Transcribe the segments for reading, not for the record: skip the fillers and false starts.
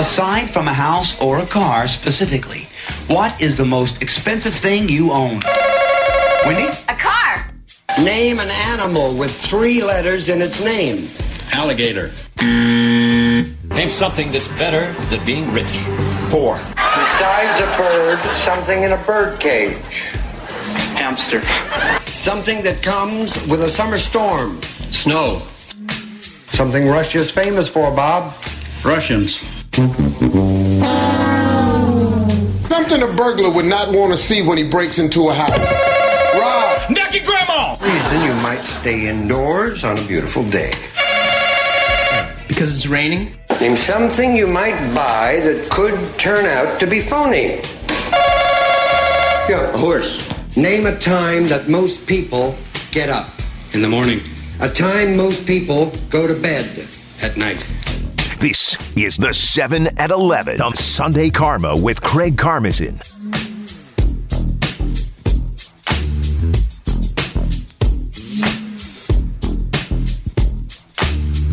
Aside from a house or a car specifically, what is the most expensive thing you own? Wendy? A car. Name an animal with three letters in its name. Alligator. Name something that's better than being rich. Four. Besides a bird, something in a bird cage. Hamster. Something that comes with a summer storm. Snow. Something Russia's famous for, Bob. Russians. Something a burglar would not want to see when he breaks into a house. Rob. Naked grandma. Reason you might stay indoors on a beautiful day. Because it's raining. Name something you might buy that could turn out to be phony. Yeah, a horse. Name a time that most people get up. In the morning. A time most people go to bed. At night. This is the 7 at 11 on Sunday Karma with Craig Karmazin.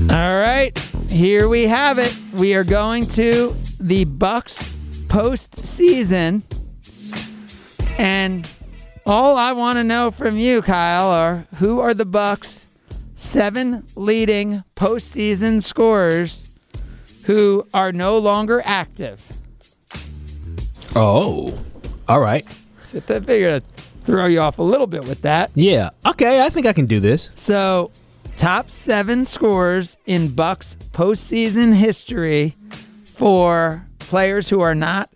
All right, here we have it. We are going to the Bucks postseason. And all I want to know from you, Kyle, are who are the Bucks' 7 leading postseason scorers who are no longer active? Oh, all right. So I figured I'd throw you off a little bit with that. Yeah, okay, I think I can do this. So, top 7 scorers in Bucks postseason history for players who are not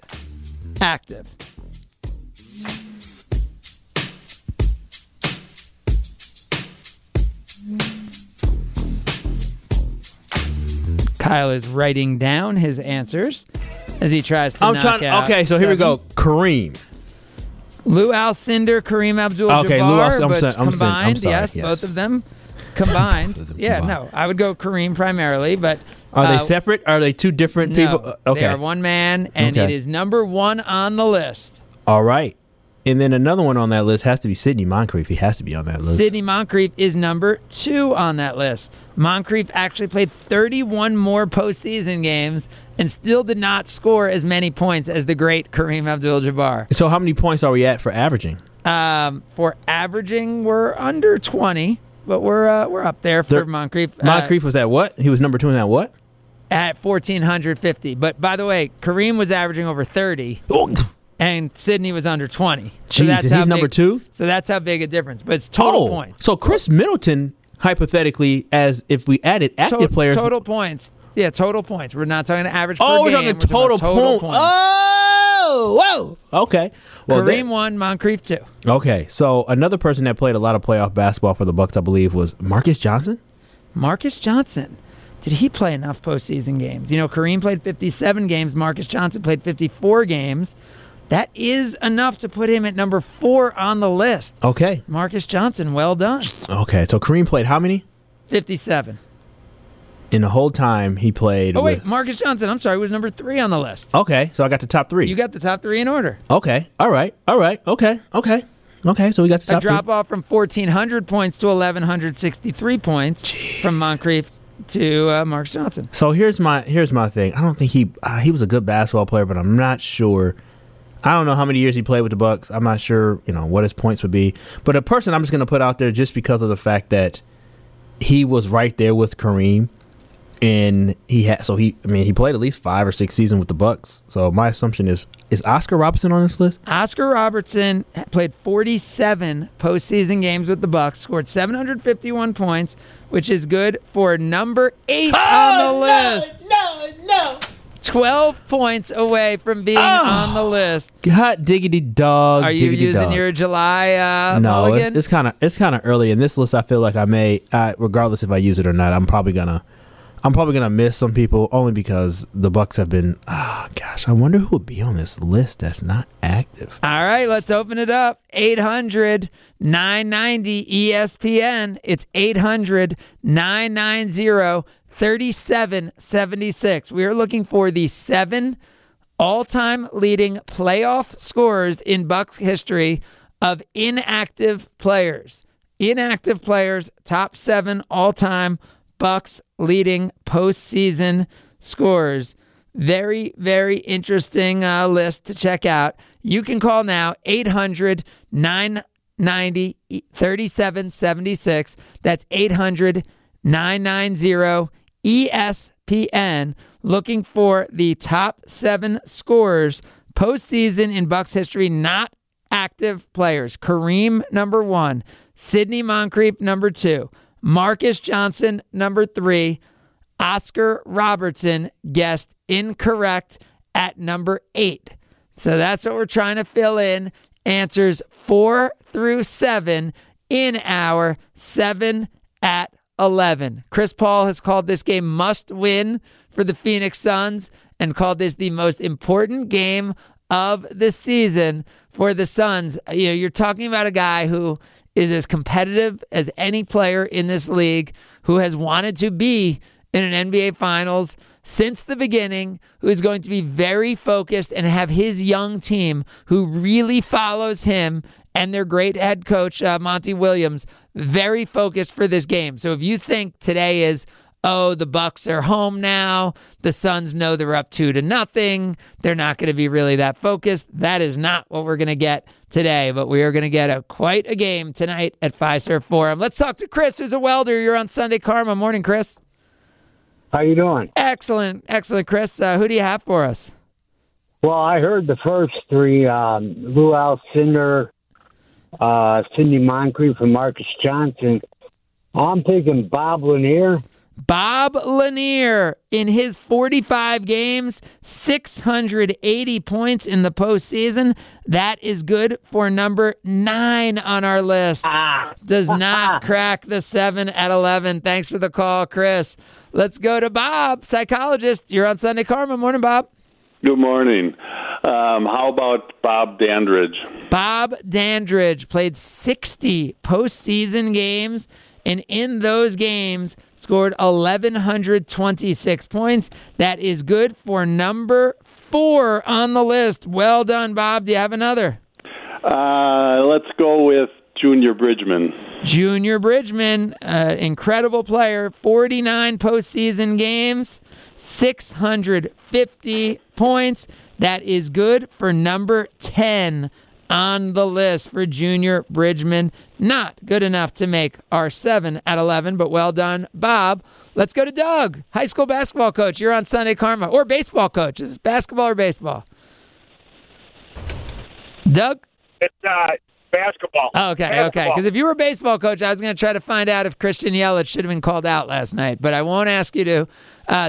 active. Kyle is writing down his answers as he tries to knock out. Okay, so here we go. Kareem. Lew Alcindor, Kareem Abdul-Jabbar. Okay, Lew Alcindor, yes, both of them combined. I would go Kareem primarily, but... Are they separate? Are they two different people? Okay. They are one man, and it is number one on the list. All right. And then another one on that list has to be Sidney Moncrief. He has to be on that list. Sidney Moncrief is number 2 on that list. Moncrief actually played 31 more postseason games and still did not score as many points as the great Kareem Abdul-Jabbar. So how many points are we at for averaging? For averaging, we're under 20, but we're up there for Moncrief. Moncrief was at what? He was number 2 in that what? At 1,450. But by the way, Kareem was averaging over 30. And Sidney was under 20. So Jesus, he's number 2? So that's how big a difference. But it's total points. So Khris Middleton, hypothetically, as if we added active players. Total points. Yeah, total points. We're not talking average per game. We're talking total points. Oh! Whoa! Okay. Well, Kareem 1, Moncrief 2. Okay. So another person that played a lot of playoff basketball for the Bucks, I believe, was Marques Johnson? Marques Johnson. Did he play enough postseason games? You know, Kareem played 57 games. Marques Johnson played 54 games. That is enough to put him at number 4 on the list. Okay. Marques Johnson, well done. Okay, so Kareem played how many? 57. In the whole time he played... Oh, wait, Marques Johnson, I'm sorry, was number 3 on the list. Okay, so I got the top 3. You got the top 3 in order. Okay, all right, okay, so we got the top 3. A drop-off from 1,400 points to 1,163 points. Jeez. From Moncrief to Marques Johnson. So here's my thing. I don't think he was a good basketball player, but I'm not sure... I don't know how many years he played with the Bucks. I'm not sure, what his points would be. But a person I'm just going to put out there just because of the fact that he was right there with Kareem, and he played at least 5 or 6 seasons with the Bucks. So my assumption is Oscar Robertson on this list? Oscar Robertson played 47 postseason games with the Bucks, scored 751 points, which is good for number 8 on the list. No. 12 points away from being on the list. Hot diggity dog. Are you using your July mulligan? No, it's kind of early in this list. I feel like I may, regardless if I use it or not, I'm probably gonna miss some people only because the Bucks have been. I wonder who would be on this list that's not active. All right, let's open it up. 800-990-ESPN. It's 800-990. 3776. We are looking for the 7 all-time leading playoff scorers in Bucks history of inactive players. Inactive players, top 7 all-time Bucks leading postseason scorers. Very, very interesting list to check out. You can call now, 800-990-3776. That's 800-990-ESPN. Looking for the top 7 scorers postseason in Bucks history, not active players. Kareem, number 1. Sidney Moncrief, number 2. Marques Johnson, number 3. Oscar Robertson, guessed incorrect, at number 8. So that's what we're trying to fill in. Answers 4 through 7 in our 7 at 11. Chris Paul has called this game must win for the Phoenix Suns and called this the most important game of the season for the Suns. You know, you're talking about a guy who is as competitive as any player in this league, who has wanted to be in an NBA Finals since the beginning, who is going to be very focused and have his young team, who really follows him and their great head coach, Monty Williams, very focused for this game. So if you think today is, oh, the Bucks are home now, the Suns know they're up 2-0, they're not going to be really that focused, that is not what we're going to get today. But we are going to get quite a game tonight at Fiserv Forum. Let's talk to Chris, who's a welder. You're on Sunday Karma. Morning, Chris. How you doing? Excellent, excellent, Chris. Who do you have for us? Well, I heard the first 3, Lew Alcindor, Sidney Moncrief, and Marques Johnson. I'm thinking Bob Lanier. Bob Lanier, in his 45 games, 680 points in the postseason. That is good for number 9 on our list. Does not crack the 7 at 11. Thanks for the call, Chris. Let's go to Bob, psychologist. You're on Sunday Karma. Morning, Bob. Good morning. How about Bob Dandridge? Bob Dandridge played 60 postseason games, and in those games scored 1,126 points. That is good for number 4 on the list. Well done, Bob. Do you have another? Let's go with Junior Bridgman. Junior Bridgman, incredible player, 49 postseason games, 650 points. That is good for number 10 on the list for Junior Bridgman. Not good enough to make our 7 at 11, but well done, Bob. Let's go to Doug, high school basketball coach. You're on Sunday Karma. Or baseball coach. Is this basketball or baseball? Doug? It's basketball. Okay. Because if you were a baseball coach, I was going to try to find out if Christian Yelich should have been called out last night, but I won't ask you to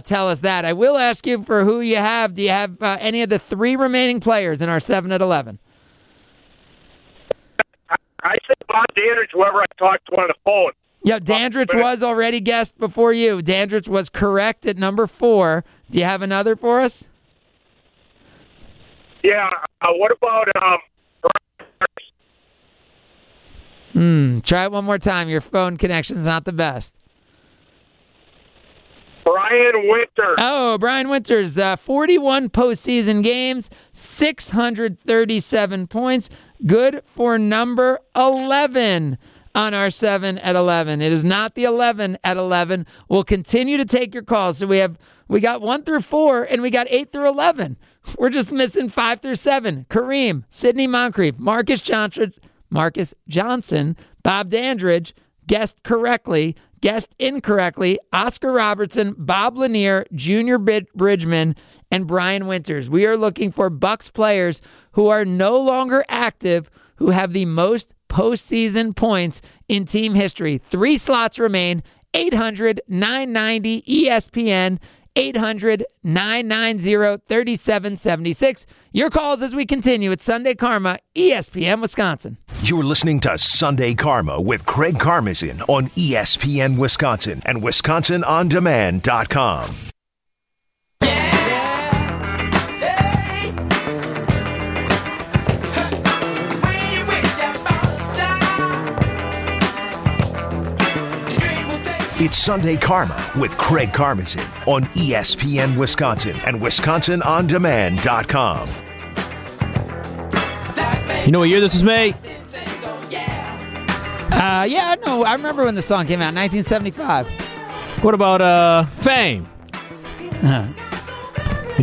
tell us that. I will ask you for who you have. Do you have any of the 3 remaining players in our 7 at 11? I said Bob Dandridge, whoever I talked to on the phone. Yeah, Dandridge was already guessed before you. Dandridge was correct at number 4. Do you have another for us? Yeah. What about Brian Winters? Try it one more time. Your phone connection's not the best. Brian Winters. Oh, Brian Winters. 41 postseason games, 637 points. Good for number 11 on our 7 at 11. It is not the 11 at 11. We'll continue to take your calls. So we got 1 through 4, and we got 8 through 11. We're just missing 5 through 7. Kareem, Sidney Moncrief, Marques Johnson, Bob Dandridge, guessed correctly, guessed incorrectly, Oscar Robertson, Bob Lanier, Junior Bridgman, and Brian Winters. We are looking for Bucks players who are no longer active, who have the most postseason points in team history. 3 slots remain. 800-990-ESPN, 800-990-3776. Your calls as we continue. It's Sunday Karma, ESPN Wisconsin. You're listening to Sunday Karma with Craig Karmazin on ESPN Wisconsin and WisconsinOnDemand.com. It's Sunday Karma with Craig Karmazin on ESPN Wisconsin and WisconsinOnDemand.com. You know what year this was made? I remember when the song came out, 1975. What about Fame?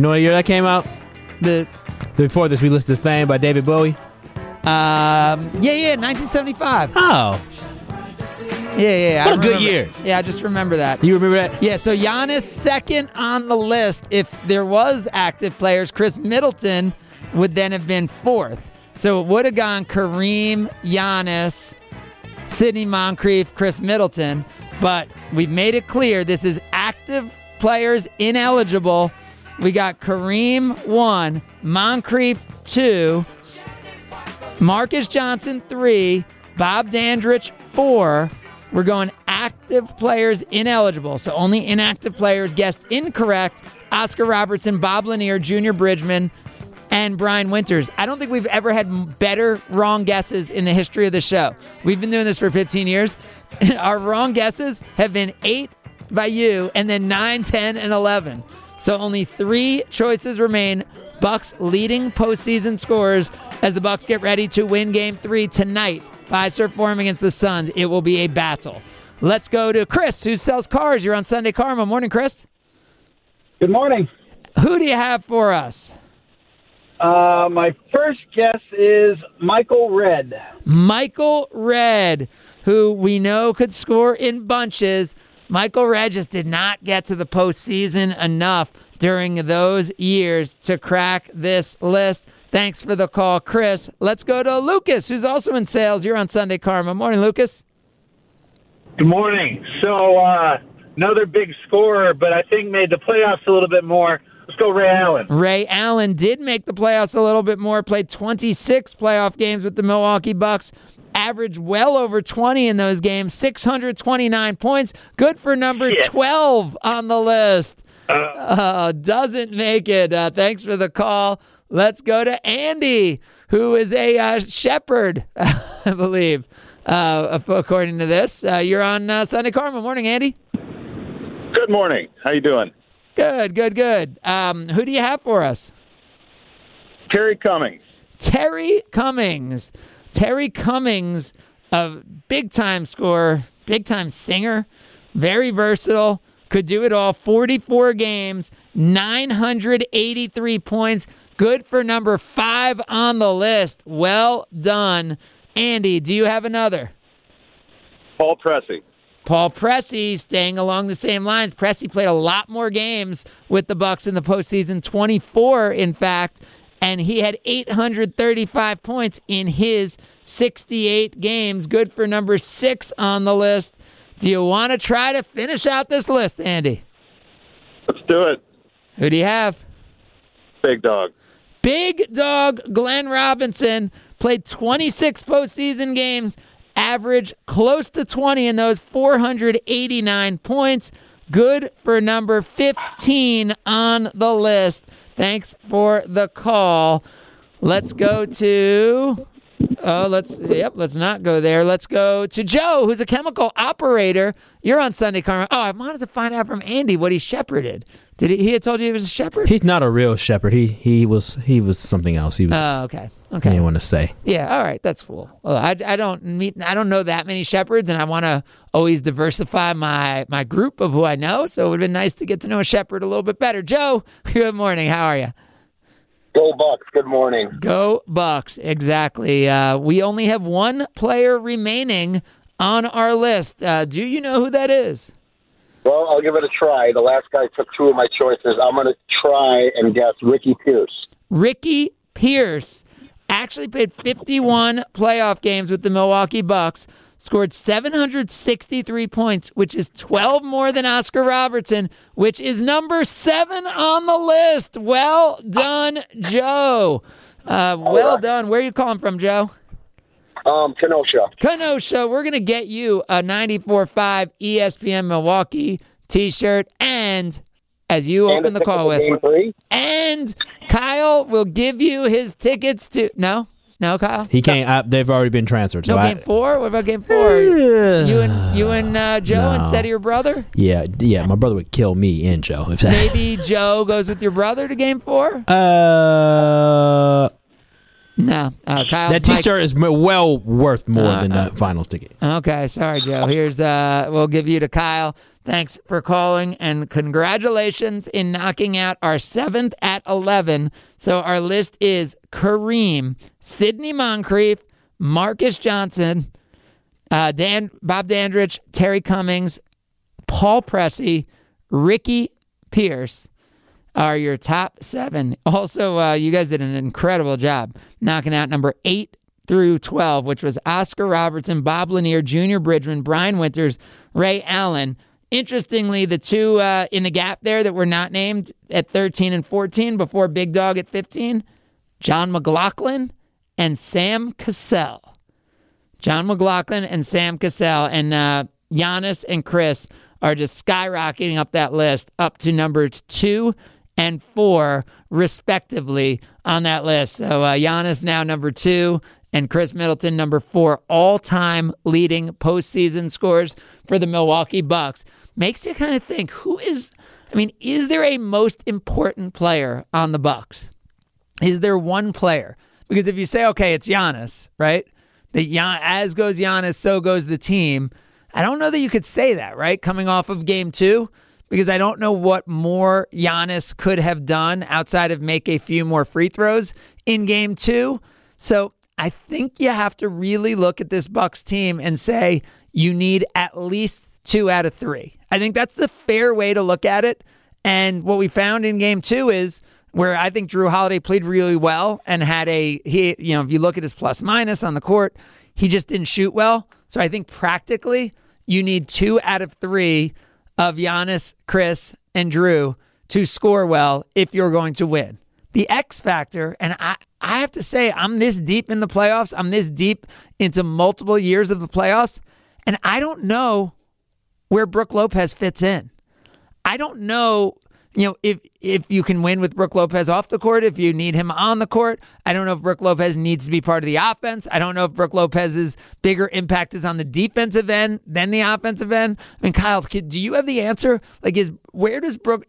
You know what year that came out? Before this, we listed Fame by David Bowie. 1975. Oh. Yeah. What a good year. Yeah, I just remember that. You remember that? Yeah, so Giannis second on the list. If there was active players, Khris Middleton would then have been fourth. So it would have gone Kareem, Giannis, Sidney Moncrief, Khris Middleton. But we've made it clear this is active players ineligible. We got Kareem 1, Moncrief 2, Marques Johnson 3, Bob Dandridge 4. We're going active players ineligible. So only inactive players guessed incorrect. Oscar Robertson, Bob Lanier, Junior Bridgman, and Brian Winters. I don't think we've ever had better wrong guesses in the history of the show. We've been doing this for 15 years. Our wrong guesses have been 8 by you, and then 9, 10, and 11. So only 3 choices remain. Bucks leading postseason scorers as the Bucks get ready to win Game 3 tonight. Fiserv Forum against the Suns. It will be a battle. Let's go to Chris, who sells cars. You're on Sunday Karma. Morning, Chris. Good morning. Who do you have for us? My first guess is Michael Redd. Michael Redd, who we know could score in bunches. Michael Redd just did not get to the postseason enough during those years to crack this list. Thanks for the call, Chris. Let's go to Lucas, who's also in sales. You're on Sunday Karma. Morning, Lucas. Good morning. So another big scorer, but I think made the playoffs a little bit more. Let's go Ray Allen. Ray Allen did make the playoffs a little bit more, played 26 playoff games with the Milwaukee Bucks. Averaged well over 20 in those games, 629 points. Good for number 12 on the list. Doesn't make it. Thanks for the call. Let's go to Andy, who is a shepherd, I believe, according to this. You're on Sunday Karma. Morning, Andy. Good morning. How you doing? Good. Who do you have for us? Terry Cummings. Terry Cummings, a big-time scorer, big-time singer, very versatile, could do it all, 44 games, 983 points, good for number 5 on the list. Well done. Andy, do you have another? Paul Pressey, staying along the same lines. Pressey played a lot more games with the Bucks in the postseason, 24, in fact, and he had 835 points in his 68 games. Good for number 6 on the list. Do you want to try to finish out this list, Andy? Let's do it. Who do you have? Big dog Glenn Robinson played 26 postseason games, averaged close to 20 in those, 489 points. Good for number 15 on the list. Thanks for the call. Let's go to let's not go there. Let's go to Joe, who's a chemical operator. You're on Sunday Karma. Oh, I wanted to find out from Andy what he shepherded. Did he had told you he was a shepherd? He's not a real shepherd. He was something else. He was okay. I didn't want to say. Yeah, all right, that's cool. Well, I don't know that many shepherds, and I want to always diversify my group of who I know. So it would have been nice to get to know a shepherd a little bit better. Joe, good morning. How are you? Go Bucks. Good morning. Go Bucks. Exactly. We only have one player remaining on our list. Do you know who that is? Well, I'll give it a try. The last guy took 2 of my choices. I'm going to try and guess Ricky Pierce. Ricky Pierce actually played 51 playoff games with the Milwaukee Bucks, scored 763 points, which is 12 more than Oscar Robertson, which is number 7 on the list. Well done, Joe. Well done. Where are you calling from, Joe? Kenosha. We're going to get you a 94.5 ESPN Milwaukee T-shirt, and as you open the call with, and Kyle will give you his tickets to no, Kyle? He can't. No. They've already been transferred. So Game 4? What about Game 4? You and Joe instead of your brother? Yeah. My brother would kill me and Joe. Maybe Joe goes with your brother to Game 4? No. Kyle. That T-shirt is well worth more than the finals ticket. Okay. Sorry, Joe. Here's we'll give you to Kyle. Thanks for calling, and congratulations in knocking out our 7th at 11. So our list is Kareem, Sidney Moncrief, Marques Johnson, Bob Dandridge, Terry Cummings, Paul Pressey, Ricky Pierce are your top 7. Also, you guys did an incredible job knocking out number 8 through 12, which was Oscar Robertson, Bob Lanier, Junior Bridgman, Brian Winters, Ray Allen. Interestingly, the two in the gap there that were not named at 13 and 14 before Big Dog at 15, John McLaughlin and Sam Cassell. John McLaughlin and Sam Cassell, and Giannis and Khris are just skyrocketing up that list up to numbers 2 and 4 respectively on that list. So Giannis now number 2 and Khris Middleton number 4, all-time leading postseason scores for the Milwaukee Bucks. Makes you kind of think, is there a most important player on the Bucks? Is there one player? Because if you say, okay, it's Giannis, right? As goes Giannis, so goes the team. I don't know that you could say that, right, coming off of Game 2, because I don't know what more Giannis could have done outside of make a few more free throws in Game 2. So I think you have to really look at this Bucks team and say you need at least 2 out of 3. I think that's the fair way to look at it. And what we found in Game 2 is where I think Jrue Holiday played really well and if you look at his plus minus on the court, he just didn't shoot well. So I think practically you need 2 out of 3 of Giannis, Khris, and Jrue to score well if you're going to win. The X factor, and I have to say, I'm this deep in the playoffs. I'm this deep into multiple years of the playoffs, and I don't know where Brook Lopez fits in. I don't know, if you can win with Brook Lopez off the court, if you need him on the court. I don't know if Brook Lopez needs to be part of the offense. I don't know if Brook Lopez's bigger impact is on the defensive end than the offensive end. I mean, Kyle, do you have the answer? Like, is Brook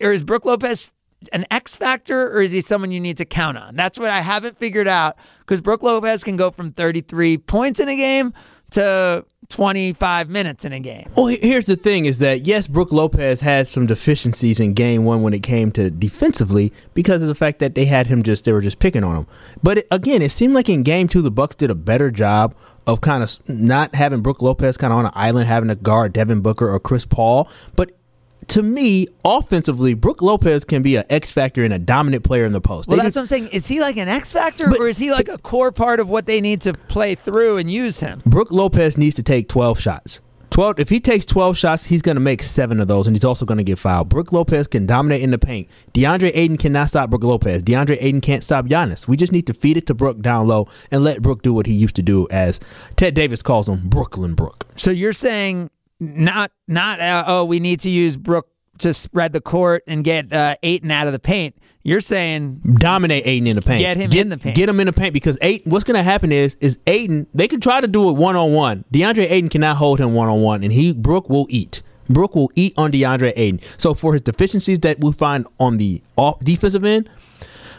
Lopez an X factor, or is he someone you need to count on? That's what I haven't figured out, because Brook Lopez can go from 33 points in a game to 25 minutes in a game. Well, here's the thing is that, yes, Brook Lopez had some deficiencies in Game 1 when it came to defensively because of the fact that they were just picking on him. But it seemed like in Game 2, the Bucks did a better job of kind of not having Brook Lopez kind of on an island, having to guard Devin Booker or Chris Paul. But to me, offensively, Brook Lopez can be an X factor and a dominant player in the post. Well, that's what I'm saying. Is he like an X factor, or is he like a core part of what they need to play through and use him? Brook Lopez needs to take 12 shots. If he takes 12 shots, he's going to make 7 of those, and he's also going to get fouled. Brook Lopez can dominate in the paint. DeAndre Ayton cannot stop Brook Lopez. DeAndre Ayton can't stop Giannis. We just need to feed it to Brook down low and let Brook do what he used to do, as Ted Davis calls him, Brooklyn Brook. So you're saying we need to use Brook to spread the court and get Ayton out of the paint. You're saying dominate Ayton in the paint. Get him in the paint. Get him in the paint, because Ayton, what's going to happen is Ayton, they can try to do it one-on-one. DeAndre Ayton cannot hold him one-on-one, and Brook will eat. Brook will eat on DeAndre Ayton. So for his deficiencies that we find on the defensive end,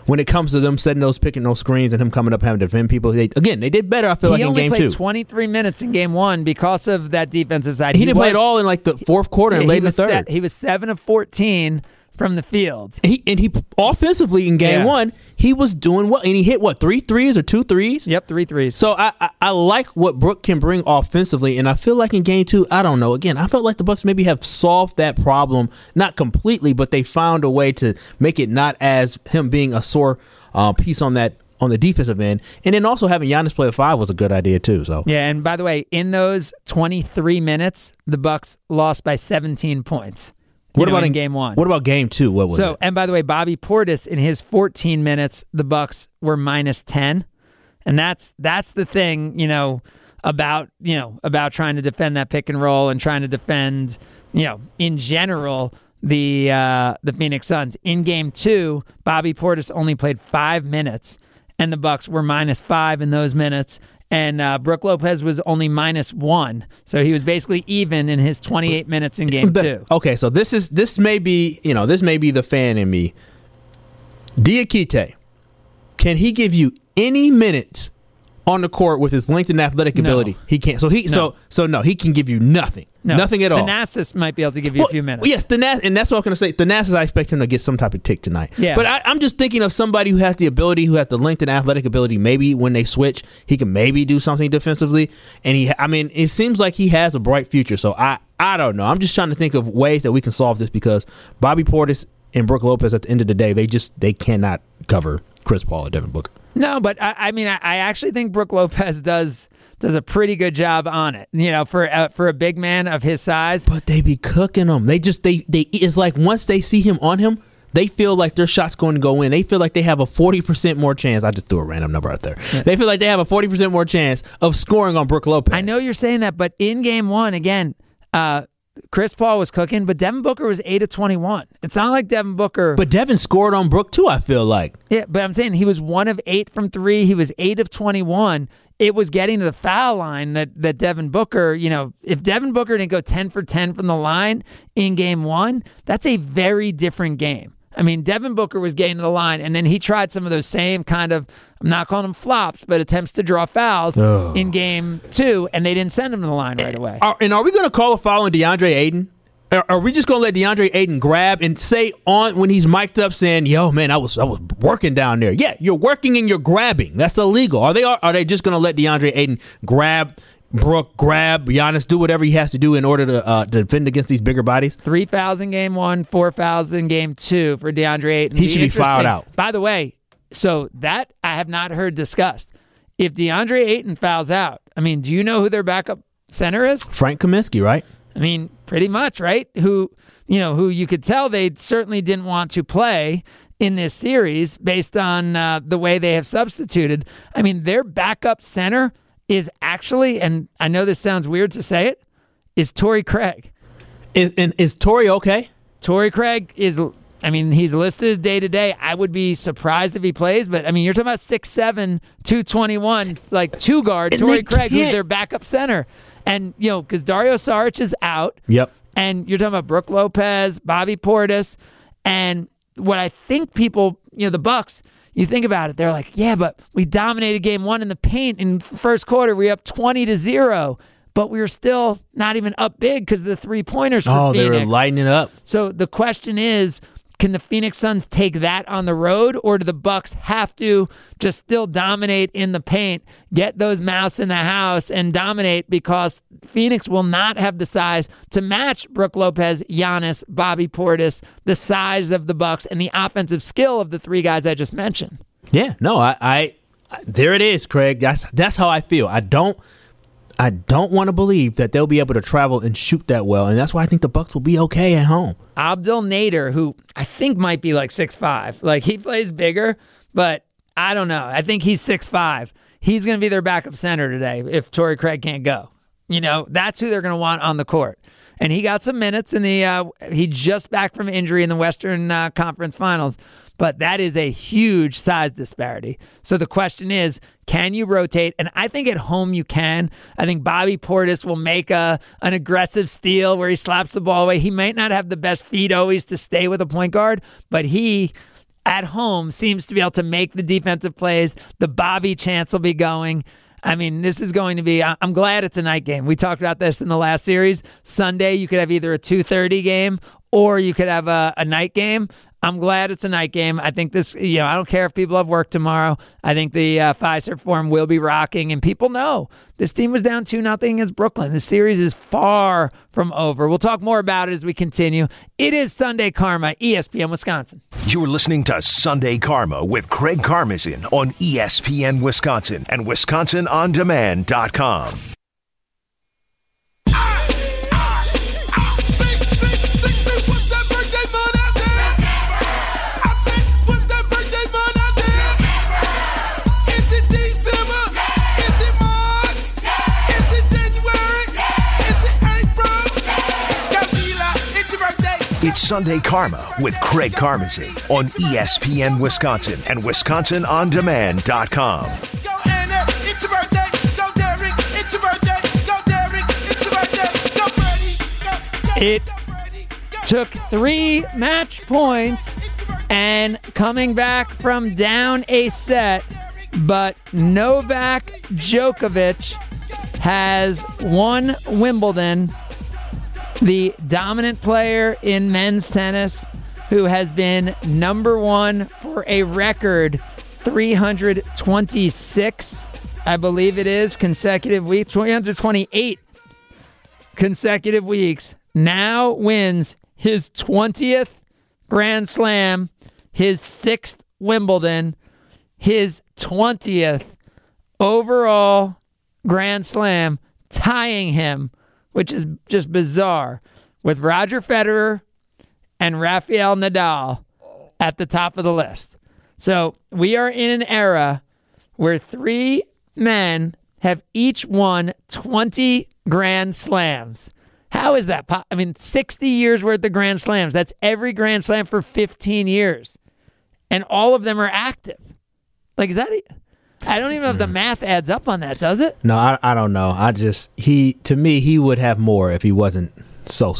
when it comes to them setting those picking those screens and him coming up having to defend people, they did better. I feel like in Game 2, he only played 23 minutes in Game 1 because of that defensive side. He didn't play at all in like the fourth quarter and late in the third. He was 7 of 14 from the field. He offensively in Game 1 he was doing well, and he hit 3 threes or 2 threes. Yep, 3 threes. So I like what Brook can bring offensively, and I feel like in Game 2, I don't know. Again, I felt like the Bucks maybe have solved that problem, not completely, but they found a way to make it not as him being a sore piece on that on the defensive end, and then also having Giannis play the 5 was a good idea too. So yeah, and by the way, in those 23 minutes, the Bucks lost by 17 points. What about in Game 1? What about Game 2? What was it? And by the way, Bobby Portis, in his 14 minutes, the Bucks were minus 10. And that's the thing, about trying to defend that pick and roll and trying to defend, in general, the Phoenix Suns. In Game 2, Bobby Portis only played 5 minutes, and the Bucks were minus 5 in those minutes. And Brook Lopez was only minus 1, so he was basically even in his 28 minutes in Game 2. Okay, so this may be the fan in me. Diakite, can he give you any minutes on the court with his length and athletic ability. He can't. So he can give you nothing. No. Nothing at all. Thanasis might be able to give you a few minutes. Yes, and that's what I'm going to say. Thanasis, I expect him to get some type of tick tonight. Yeah. But I'm just thinking of somebody who has the ability, who has the length and athletic ability. Maybe when they switch, he can maybe do something defensively. And it seems like he has a bright future. So I don't know. I'm just trying to think of ways that we can solve this, because Bobby Portis and Brook Lopez, at the end of the day, they cannot cover Chris Paul or Devin Booker. No, but I actually think Brook Lopez does a pretty good job on it. You know, for a big man of his size. But they be cooking him. They it's like once they see him on him, they feel like their shot's going to go in. They feel like they have a 40% more chance. I just threw a random number out there. Yeah. They feel like they have a 40% more chance of scoring on Brook Lopez. I know you're saying that, but in game one again, Chris Paul was cooking, but Devin Booker was 8 of 21. It's not like Devin Booker... But Devin scored on Brook, too, I feel like. Yeah, but I'm saying he was 1 of 8 from 3. He was 8 of 21. It was getting to the foul line that Devin Booker... You know, if Devin Booker didn't go 10 for 10 from the line in Game 1, that's a very different game. I mean, Devin Booker was getting to the line, and then he tried some of those same kind of, I'm not calling them flops, but attempts to draw fouls in Game 2, and they didn't send him to the line right away. And are we going to call a foul on DeAndre Ayton? Are we just going to let DeAndre Ayton grab and say on when he's mic'd up saying, yo, man, I was working down there. Yeah, you're working and you're grabbing. That's illegal. Are they just going to let DeAndre Ayton grab Brook, grab Giannis, do whatever he has to do in order to defend against these bigger bodies? 3 fouls in Game 1, 4 fouls in Game 2 for DeAndre Ayton. He should be fouled out. By the way, so that I have not heard discussed. If DeAndre Ayton fouls out, I mean, do you know who their backup center is? Frank Kaminsky, right? I mean, pretty much, right? Who you could tell they certainly didn't want to play in this series based on the way they have substituted. I mean, their backup center is actually, and I know this sounds weird to say it, is Torrey Craig. Is Torrey okay? Torrey Craig is, I mean, he's listed day to day. I would be surprised if he plays, but I mean, you're talking about 6'7", 221, like two guard, and Torrey Craig, who's their backup center. And, you know, because Dario Saric is out. Yep. And you're talking about Brook Lopez, Bobby Portis, and what I think people, you know, the Bucks, you think about it, they're like, yeah, but we dominated Game 1 in the paint. In the first quarter, we were up 20-0, but we were still not even up big because of the three-pointers for Phoenix. Oh, they were lighting it up. So the question is, can the Phoenix Suns take that on the road, or do the Bucks have to just still dominate in the paint, get those mouths in the house, and dominate, because Phoenix will not have the size to match Brook Lopez, Giannis, Bobby Portis, the size of the Bucks, and the offensive skill of the three guys I just mentioned. Yeah, no, I there it is, Craig. That's how I feel. I don't want to believe that they'll be able to travel and shoot that well, and that's why I think the Bucks will be okay at home. Abdul Nader, who I think might be like 6'5", like he plays bigger, but I don't know. I think he's 6'5". He's going to be their backup center today if Torrey Craig can't go. You know, that's who they're going to want on the court. And he got some minutes in the he just back from injury in the Western Conference Finals, but that is a huge size disparity. So the question is, can you rotate? And I think at home you can. I think Bobby Portis will make an aggressive steal where he slaps the ball away. He might not have the best feet always to stay with a point guard, but he at home seems to be able to make the defensive plays. The Bobby chance will be going. I mean, this is going to be, I'm glad it's a night game. We talked about this in the last series. Sunday, you could have either a 2:30 game or you could have a night game. I'm glad it's a night game. I think this, you know, I don't care if people have work tomorrow. I think the Fiserv Forum will be rocking, and people know this team was down 2-0 against Brooklyn. The series is far from over. We'll talk more about it as we continue. It is Sunday Karma, ESPN Wisconsin. You're listening to Sunday Karma with Craig Karmazin on ESPN Wisconsin and WisconsinOnDemand.com. It's Sunday Karma with Craig Karmazin on ESPN Wisconsin and WisconsinOnDemand.com. It took 3 match points, and coming back from down a set, but Novak Djokovic has won Wimbledon, the dominant player in men's tennis, who has been number one for a record 326, I believe it is, consecutive weeks, 328 consecutive weeks, now wins his 20th Grand Slam, his 6th Wimbledon, his 20th overall Grand Slam, tying him, which is just bizarre, with Roger Federer and Rafael Nadal at the top of the list. So we are in an era where three men have each won 20 Grand Slams. How is that? I mean, 60 years worth of Grand Slams. That's every Grand Slam for 15 years. And all of them are active. Like, is that... I don't even know if the math adds up on that, does it? No, I don't know. I just... To me, he would have more if he wasn't so...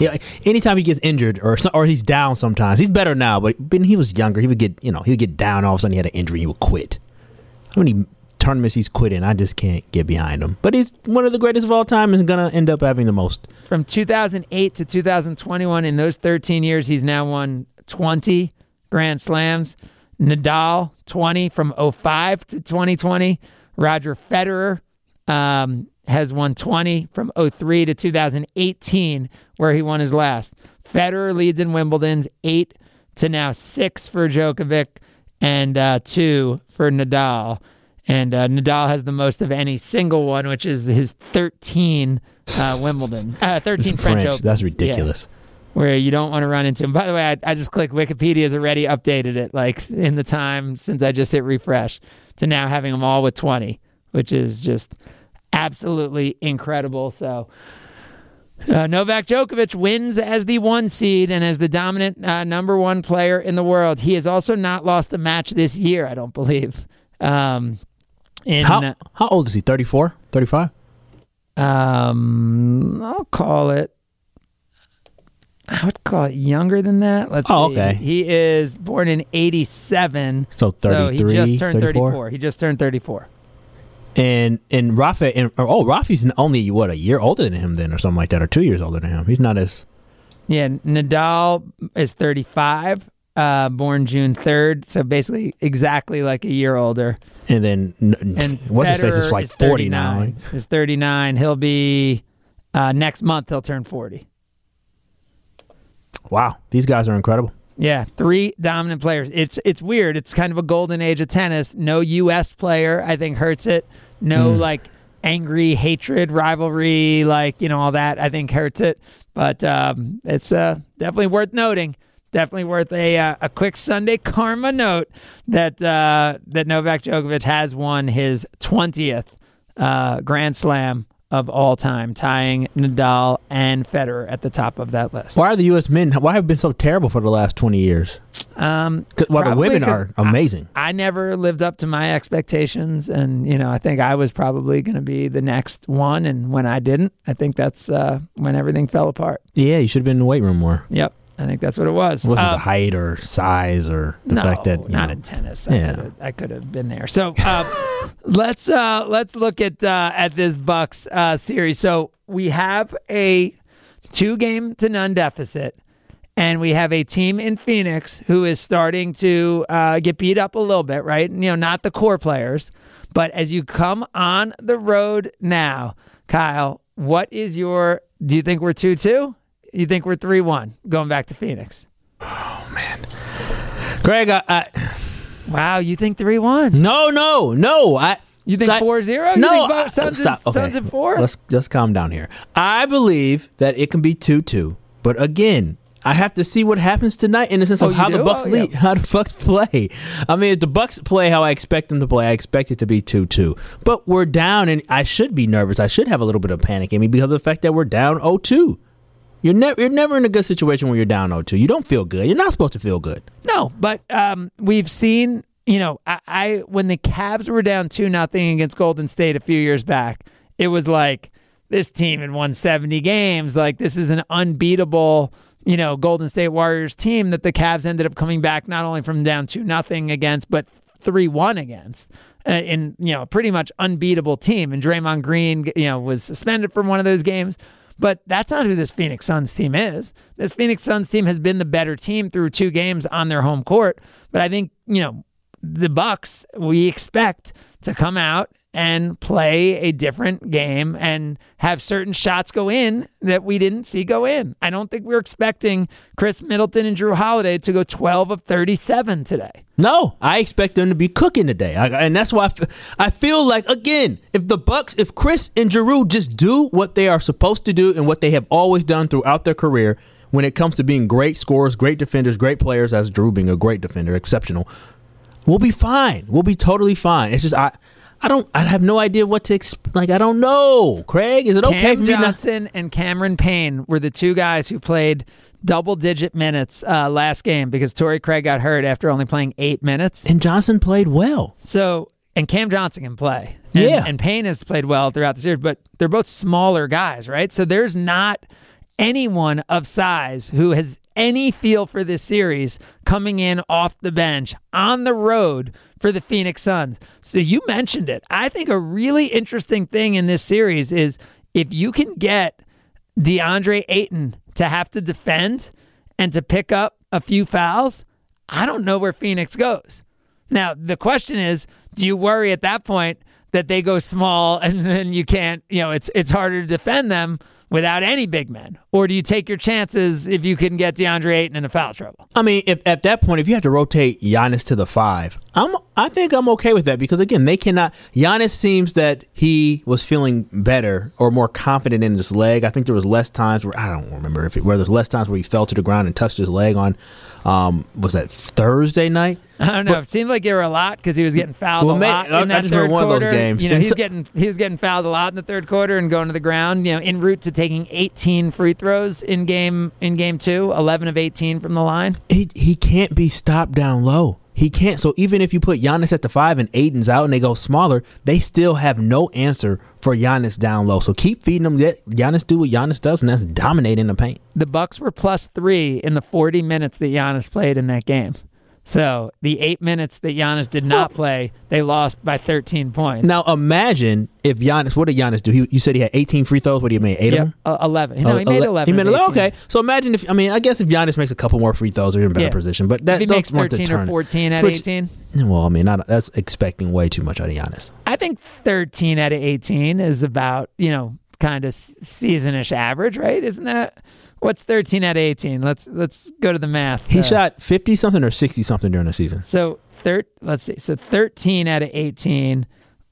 Yeah, anytime he gets injured or he's down sometimes. He's better now, but when he was younger, he would get down. All of a sudden, he had an injury. He would quit. How many tournaments he's quit in? I just can't get behind him. But he's one of the greatest of all time and is going to end up having the most. From 2008 to 2021, in those 13 years, he's now won 20 Grand Slams. Nadal, 20 from 05 to 2020. Roger Federer has won 20 from 03 to 2018, where he won his last. Federer leads in Wimbledon's 8 to now 6 for Djokovic and 2 for Nadal. And Nadal has the most of any single one, which is his 13 Wimbledon. 13 French Open. That's ridiculous. Yeah. Where you don't want to run into him. By the way, I just clicked. Wikipedia's already updated it, like in the time since I just hit refresh, to now having them all with 20, which is just absolutely incredible. So Novak Djokovic wins as the one seed and as the dominant number one player in the world. He has also not lost a match this year, I don't believe. How old is he? 34? 35? I'll call it. I would call it younger than that. Let's see. Okay. He is born in 87. So 33, so he just turned 34? 34. He just turned 34. And Rafi's only, what, a year older than him then or something like that, or 2 years older than him. He's not as... Yeah, Nadal is 35, born June 3rd, so basically exactly like a year older. And then, what's his face? It's like 40 now. Right? He's 39. He'll be, next month he'll turn 40. Wow, these guys are incredible. Yeah, three dominant players. It's weird. It's kind of a golden age of tennis. No U.S. player, I think, hurts it. No, like, angry hatred, rivalry, like, you know, all that, I think, hurts it. But it's definitely worth noting. Definitely worth a quick Sunday karma note that Novak Djokovic has won his 20th Grand Slam of all time, tying Nadal and Federer at the top of that list. Why are the U.S. men? Why have been so terrible for the last 20 years? The women are amazing. I never lived up to my expectations, and you know, I think I was probably going to be the next one. And when I didn't, I think that's when everything fell apart. Yeah, you should have been in the weight room more. Yep, I think that's what it was. It wasn't the height or size or the fact that not in tennis. I could have been there. So let's look at this Bucks series. So we have a 2-0 deficit, and we have a team in Phoenix who is starting to get beat up a little bit, right? You know, not the core players, but as you come on the road now, Kyle, what is your? Do you think we're 2-2? You think we're 3-1 going back to Phoenix? Oh, man. Craig, Wow, you think 3-1? No. You think 4-0? No. You think Suns at 4? Let's just calm down here. I believe that it can be 2-2. But again, I have to see what happens tonight in the sense of how the Bucks lead, how the Bucks play. I mean, if the Bucks play how I expect them to play, I expect it to be 2-2. But we're down, and I should be nervous. I should have a little bit of panic in me because of the fact that we're down 0-2. You're never in a good situation when you're down 0-2. You don't feel good. You're not supposed to feel good. No, but we've seen, you know, I when the Cavs were down 2-0 against Golden State a few years back, it was like, this team had won 70 games. Like, this is an unbeatable, you know, Golden State Warriors team that the Cavs ended up coming back not only from down 2-0 against, but 3-1 against, in, you know, pretty much unbeatable team. And Draymond Green, you know, was suspended from one of those games. But that's not who this Phoenix Suns team is. This Phoenix Suns team has been the better team through two games on their home court. But I think, you know, the Bucks, we expect to come out and play a different game and have certain shots go in that we didn't see go in. I don't think we're expecting Khris Middleton and Jrue Holiday to go 12 of 37 today. No, I expect them to be cooking today. And that's why I feel like, again, if the Bucks, if Khris and Jrue just do what they are supposed to do and what they have always done throughout their career when it comes to being great scorers, great defenders, great players, as Jrue being a great defender, exceptional, we'll be fine. We'll be totally fine. It's just I have no idea what to expect. Like, I don't know. Craig, is it okay for me? Cam Johnson and Cameron Payne were the two guys who played double-digit minutes last game because Torrey Craig got hurt after only playing 8 minutes. And Johnson played well. So, and Cam Johnson can play. And, yeah. And Payne has played well throughout the series, but they're both smaller guys, right? So there's not anyone of size who has any feel for this series coming in off the bench on the road for the Phoenix Suns. So you mentioned it. I think a really interesting thing in this series is if you can get DeAndre Ayton to have to defend and to pick up a few fouls, I don't know where Phoenix goes. Now, the question is, do you worry at that point that they go small and then you can't, you know, it's harder to defend them without any big men? Or do you take your chances if you can get DeAndre Ayton into foul trouble? I mean, if at that point, if you have to rotate Giannis to the 5, I think I'm okay with that because, again, they cannot. Giannis seems that he was feeling better or more confident in his leg. I think there was less times where, I don't remember where there's less times where he fell to the ground and touched his leg on, was that Thursday night? I don't know. But it seemed like there were a lot because he was getting fouled a lot in that third quarter. You know, he was getting fouled a lot in the third quarter and going to the ground. You know, en route to taking 18 free throws in game two, 11 of 18 from the line. He can't be stopped down low. He can't. So even if you put Giannis at the 5 and Aiden's out and they go smaller, they still have no answer for Giannis down low. So keep feeding them. Let Giannis do what Giannis does, and that's dominating the paint. The Bucks were +3 in the 40 minutes that Giannis played in that game. So the 8 minutes that Giannis did not play, they lost by 13 points. Now imagine if Giannis, what did Giannis do? You said he had 18 free throws. What do you mean, 8 of them? 11. No, he made 11. He made 11. Okay. So imagine if, I mean, I guess if Giannis makes a couple more free throws, they're in a better position. But that, if he makes 13 or 14 out of 18? Well, I mean, that's expecting way too much out of Giannis. I think 13 out of 18 is about, you know, kind of seasonish average, right? Isn't that? What's 13 out of 18? Let's go to the math. He shot 50-something or 60-something during the season. So let's see. So 13 out of 18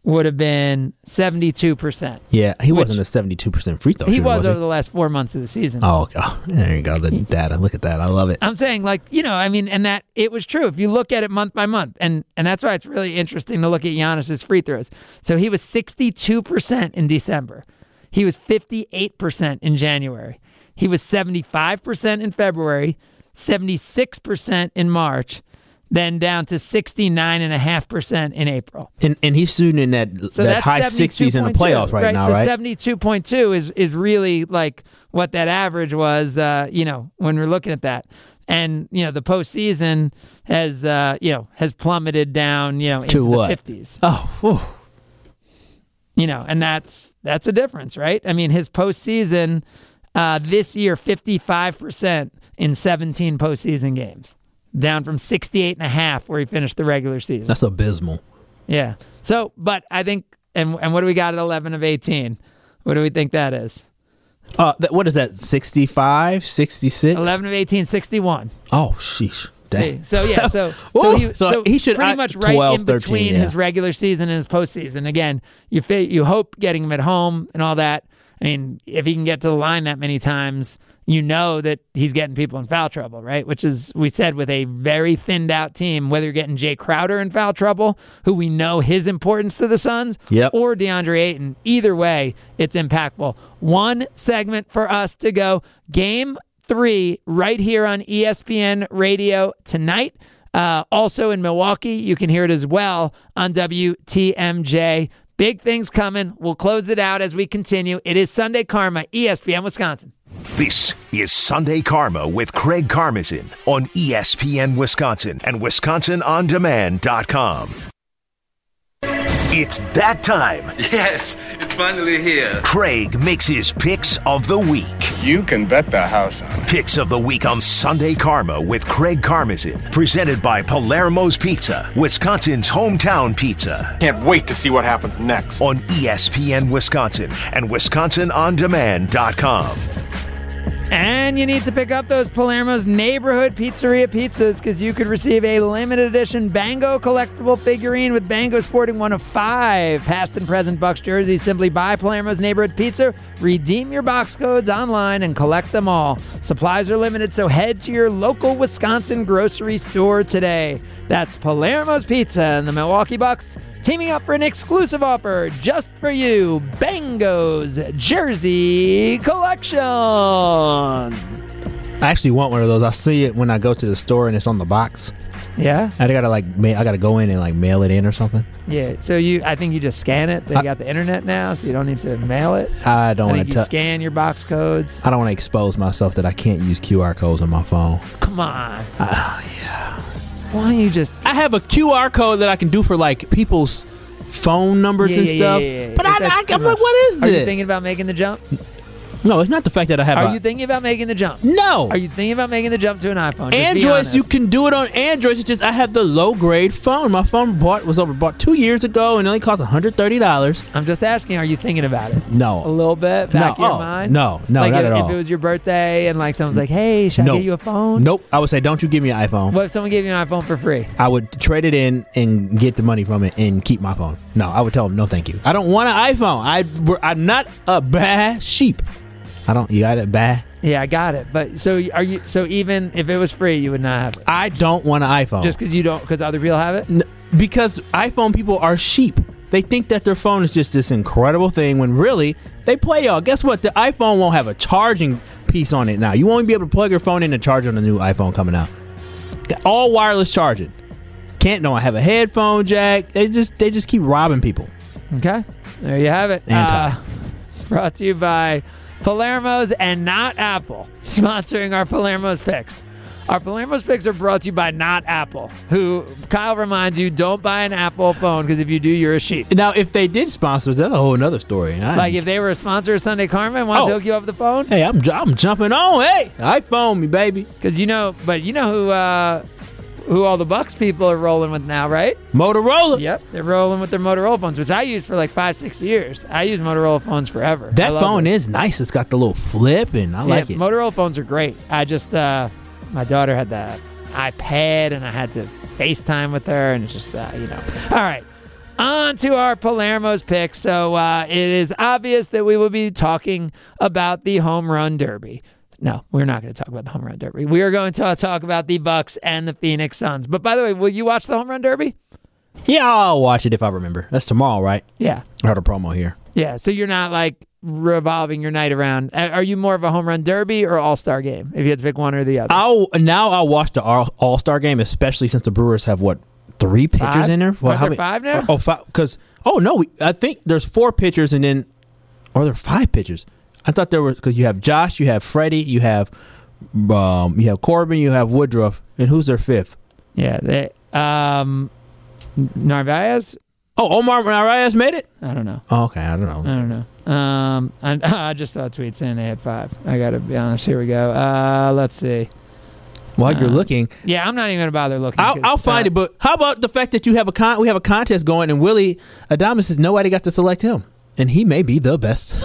would have been 72%. Yeah, he wasn't a 72% free throw shooter. He was over the last 4 months of the season. Oh, there you go. The data. Look at that. I love it. I'm saying, like, you know, I mean, and that it was true. If you look at it month by month, and that's why it's really interesting to look at Giannis's free throws. So he was 62% in December. He was 58% in January. He was 75% in February, 76% in March, then down to 69.5% in April. And he's shooting in that high 60s in the playoffs right now, right? So 72.2 is really like what that average was, you know, when we're looking at that. And, you know, the postseason has plummeted down, you know, into to what? The 50s. Oh, whew. You know, and that's a difference, right? I mean, his postseason... this year, 55% in 17 postseason games, down from 68.5 where he finished the regular season. That's abysmal. Yeah. So, but I think, and what do we got at 11 of 18? What do we think that is? What is that, 65, 66? 11 of 18, 61. Oh, sheesh. Dang. So, yeah, so he should pretty much 12, right in between 13, his regular season and his postseason. Again, you hope getting him at home and all that. I mean, if he can get to the line that many times, you know that he's getting people in foul trouble, right? Which is, we said, with a very thinned-out team, whether you're getting Jay Crowder in foul trouble, who we know his importance to the Suns, or DeAndre Ayton. Either way, it's impactful. One segment for us to go. Game 3 right here on ESPN Radio tonight. Also in Milwaukee, you can hear it as well on WTMJ. Big things coming. We'll close it out as we continue. It is Sunday Karma, ESPN Wisconsin. This is Sunday Karma with Craig Karmazin on ESPN Wisconsin and WisconsinOnDemand.com. It's that time. Yes, it's finally here. Craig makes his picks of the week. You can bet the house on it. Picks of the week on Sunday Karma with Craig Karmazin, presented by Palermo's Pizza, Wisconsin's hometown pizza. Can't wait to see what happens next. On ESPN Wisconsin and WisconsinOnDemand.com. And you need to pick up those Palermo's Neighborhood Pizzeria pizzas because you could receive a limited edition Bango collectible figurine with Bango sporting one of 5 past and present Bucks jerseys. Simply buy Palermo's Neighborhood Pizza, redeem your box codes online, and collect them all. Supplies are limited, so head to your local Wisconsin grocery store today. That's Palermo's Pizza and the Milwaukee Bucks teaming up for an exclusive offer just for you. Bango's Jersey Collection. I actually want one of those. I see it when I go to the store and it's on the box. Yeah, I gotta go in and like mail it in or something. Yeah, so I think you just scan it. They got the internet now, so you don't need to mail it. I don't want to scan your box codes. I don't want to expose myself that I can't use QR codes on my phone. Come on. Yeah. Why don't you just? I have a QR code that I can do for like people's phone numbers and stuff. Yeah. But I'm like, what is this? Are you thinking about making the jump? No, it's not the fact that I have. Are you thinking about making the jump? No. Are you thinking about making the jump to an iPhone? Androids, you can do it on Androids. It's just I have the low-grade phone. My phone was overbought 2 years ago, and it only cost $130. I'm just asking, are you thinking about it? No. A little bit back in your mind? No, like not at all. If it was your birthday and like someone's like, hey, should I get you a phone? Nope. I would say, don't you give me an iPhone. What if someone gave you an iPhone for free? I would trade it in and get the money from it and keep my phone. No, I would tell them, no, thank you. I don't want an iPhone. I'm not a bad sheep. You got it, bad? Yeah, I got it. But so even if it was free, you would not have it? I don't want an iPhone. Just because other people have it? Because iPhone people are sheep. They think that their phone is just this incredible thing when really they play y'all. Guess what? The iPhone won't have a charging piece on it now. You won't be able to plug your phone in and charge on the new iPhone coming out. All wireless charging. Can't know I have a headphone jack. They just keep robbing people. Okay. There you have it. Brought to you by Palermo's and not Apple, sponsoring our Palermo's picks. Our Palermo's picks are brought to you by not Apple, who Kyle reminds you, don't buy an Apple phone because if you do, you're a sheep. Now, if they did sponsor, that's a whole another story. Like if they were a sponsor of Sunday Karma and wanted to hook you up the phone? Hey, I'm jumping on. Hey, iPhone me, baby. Because you know who all the Bucks people are rolling with now, right? Motorola. Yep, they're rolling with their Motorola phones, which I used for like 5-6 years. I use Motorola phones forever. That phone is nice. It's got the little flip, and I like it. Motorola phones are great. I just, my daughter had the iPad, and I had to FaceTime with her, and it's just, All right, on to our Palermo's pick. So it is obvious that we will be talking about the Home Run Derby. No, we're not going to talk about the Home Run Derby. We are going to talk about the Bucks and the Phoenix Suns. But by the way, will you watch the Home Run Derby? Yeah, I'll watch it if I remember. That's tomorrow, right? Yeah. I heard a promo here. Yeah, so you're not like revolving your night around. Are you more of a Home Run Derby or All-Star game? If you had to pick one or the other. I'll watch the All-Star game, especially since the Brewers have, 3 pitchers 5? In there? Well, how many? 5 now? Oh, 5. Because, I think there's 4 pitchers and then, or there are 5 pitchers. I thought there was because you have Josh, you have Freddie, you have Corbin, you have Woodruff, and who's their 5th? Yeah, they Narvaez. Oh, Omar Narvaez made it. I don't know. Oh, okay, I don't know. I just saw a tweet saying they had 5. I gotta be honest. Here we go. Let's see. While you're looking, yeah, I'm not even gonna bother looking. I'll find it. But how about the fact that you have we have a contest going, and Willie Adames says nobody got to select him, and he may be the best.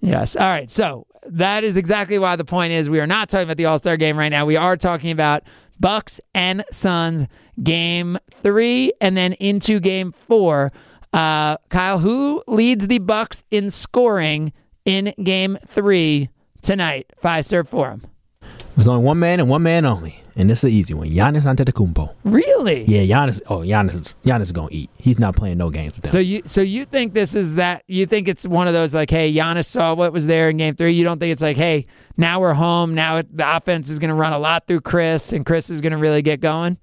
Yes. All right. So that is exactly why the point is we are not talking about the All-Star game right now. We are talking about Bucks and Suns game 3 and then into game 4. Kyle, who leads the Bucks in scoring in game 3 tonight? 5-serve for him. There's only one man and one man only. And this is an easy one. Giannis Antetokounmpo. Really? Yeah, Giannis. Oh, Giannis is going to eat. He's not playing no games with them. So you think this is that, you think it's one of those like, hey, Giannis saw what was there in game 3. You don't think it's like, hey, now we're home. Now the offense is going to run a lot through Chris, and Chris is going to really get going?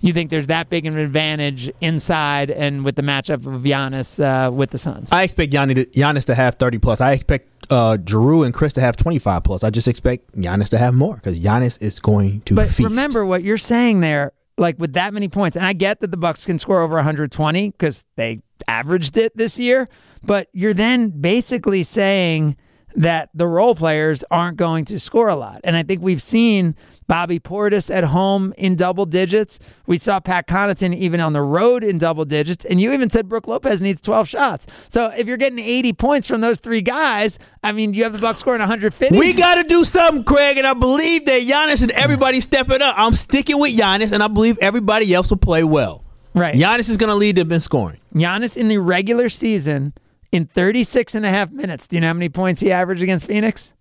you think there's that big of an advantage inside and with the matchup of Giannis with the Suns? I expect Giannis to have 30-plus. I expect Jrue and Khris to have 25-plus. I just expect Giannis to have more because Giannis is going to feast. But remember what you're saying there, like with that many points. And I get that the Bucks can score over 120 because they averaged it this year. But you're then basically saying that the role players aren't going to score a lot. And I think we've seen Bobby Portis at home in double digits. We saw Pat Connaughton even on the road in double digits. And you even said Brook Lopez needs 12 shots. So if you're getting 80 points from those three guys, I mean, you have the Bucks scoring 150. We got to do something, Craig, and I believe that Giannis and everybody step it up. I'm sticking with Giannis, and I believe everybody else will play well. Right. Giannis is going to lead them in scoring. Giannis in the regular season in 36 and a half minutes. Do you know how many points he averaged against Phoenix?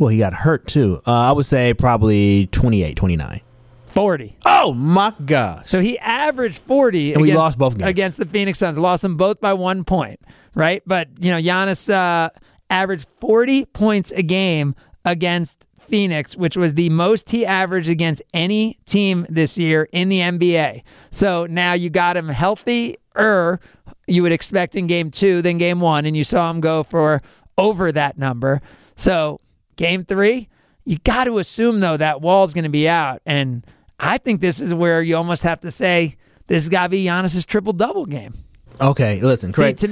Well, he got hurt, too. I would say probably 28, 29. 40. Oh, my God. So he averaged 40 and we lost both games against the Phoenix Suns. Lost them both by 1 point, right? But, you know, Giannis averaged 40 points a game against Phoenix, which was the most he averaged against any team this year in the NBA. So now you got him healthier, you would expect in Game 2 than Game 1, and you saw him go for over that number. So Game 3, you got to assume, though, that wall's going to be out. And I think this is where you almost have to say this has got to be Giannis's triple-double game. Okay, listen, Craig. See,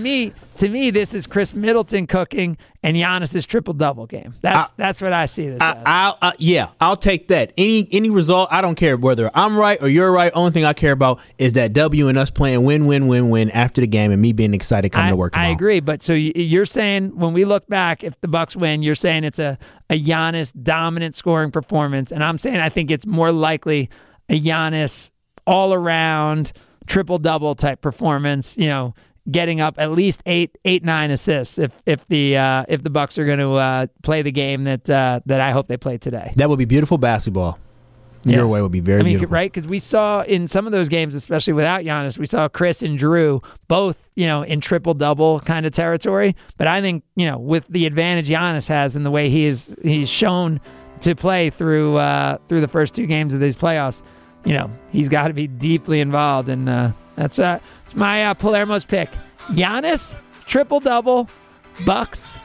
to me, this is Khris Middleton cooking and Giannis's triple-double game. That's what I see this as. I'll take that. Any result, I don't care whether I'm right or you're right. Only thing I care about is that W and us playing win-win-win-win after the game and me being excited coming to work tomorrow. I agree, but so you're saying when we look back, if the Bucks win, you're saying it's a Giannis dominant scoring performance, and I'm saying I think it's more likely a Giannis all-around triple-double type performance, you know, getting up at least 8, 9 assists if the Bucks are going to play the game that I hope they play today. That would be beautiful basketball. Yeah. Your way would be beautiful. Right? Because we saw in some of those games, especially without Giannis, we saw Khris and Jrue both, you know, in triple-double kind of territory. But I think, you know, with the advantage Giannis has and the way he's shown to play through the first two games of these playoffs, you know, he's got to be deeply involved, and that's my Palermo's pick. Giannis, triple-double, Bucks.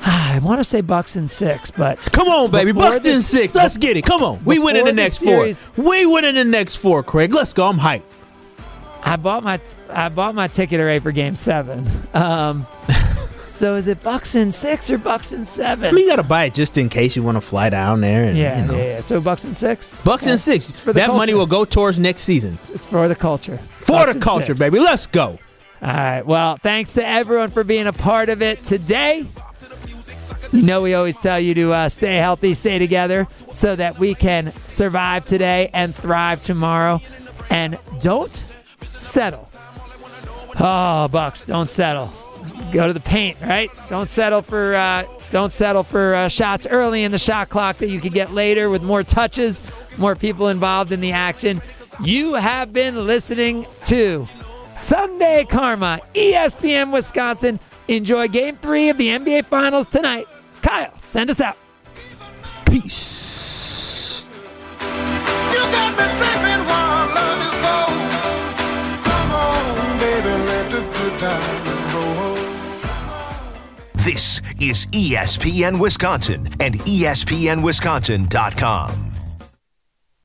I want to say Bucks in 6, but... Come on, baby, Bucks in 6. Let's get it. Come on. We win in the next four. We win in the next four, Craig. Let's go. I'm hyped. I bought my ticket array for Game 7. So is it Bucks in 6 or Bucks in 7? I mean, you got to buy it just in case you want to fly down there. And, yeah. So Bucks in 6? Bucks in 6. That culture. Money will go towards next season. It's for the culture. For the culture, baby. Let's go. All right. Well, thanks to everyone for being a part of it today. You know we always tell you to stay healthy, stay together, so that we can survive today and thrive tomorrow. And don't settle. Oh, Bucks, don't settle. Go to the paint, right? Don't settle for shots early in the shot clock that you could get later with more touches, more people involved in the action. You have been listening to Sunday Karma, ESPN Wisconsin. Enjoy Game 3 of the NBA Finals tonight. Kyle, send us out. Peace. You got me thinking why I love you so. Come on, baby, let the good time. This is ESPN Wisconsin and ESPNWisconsin.com.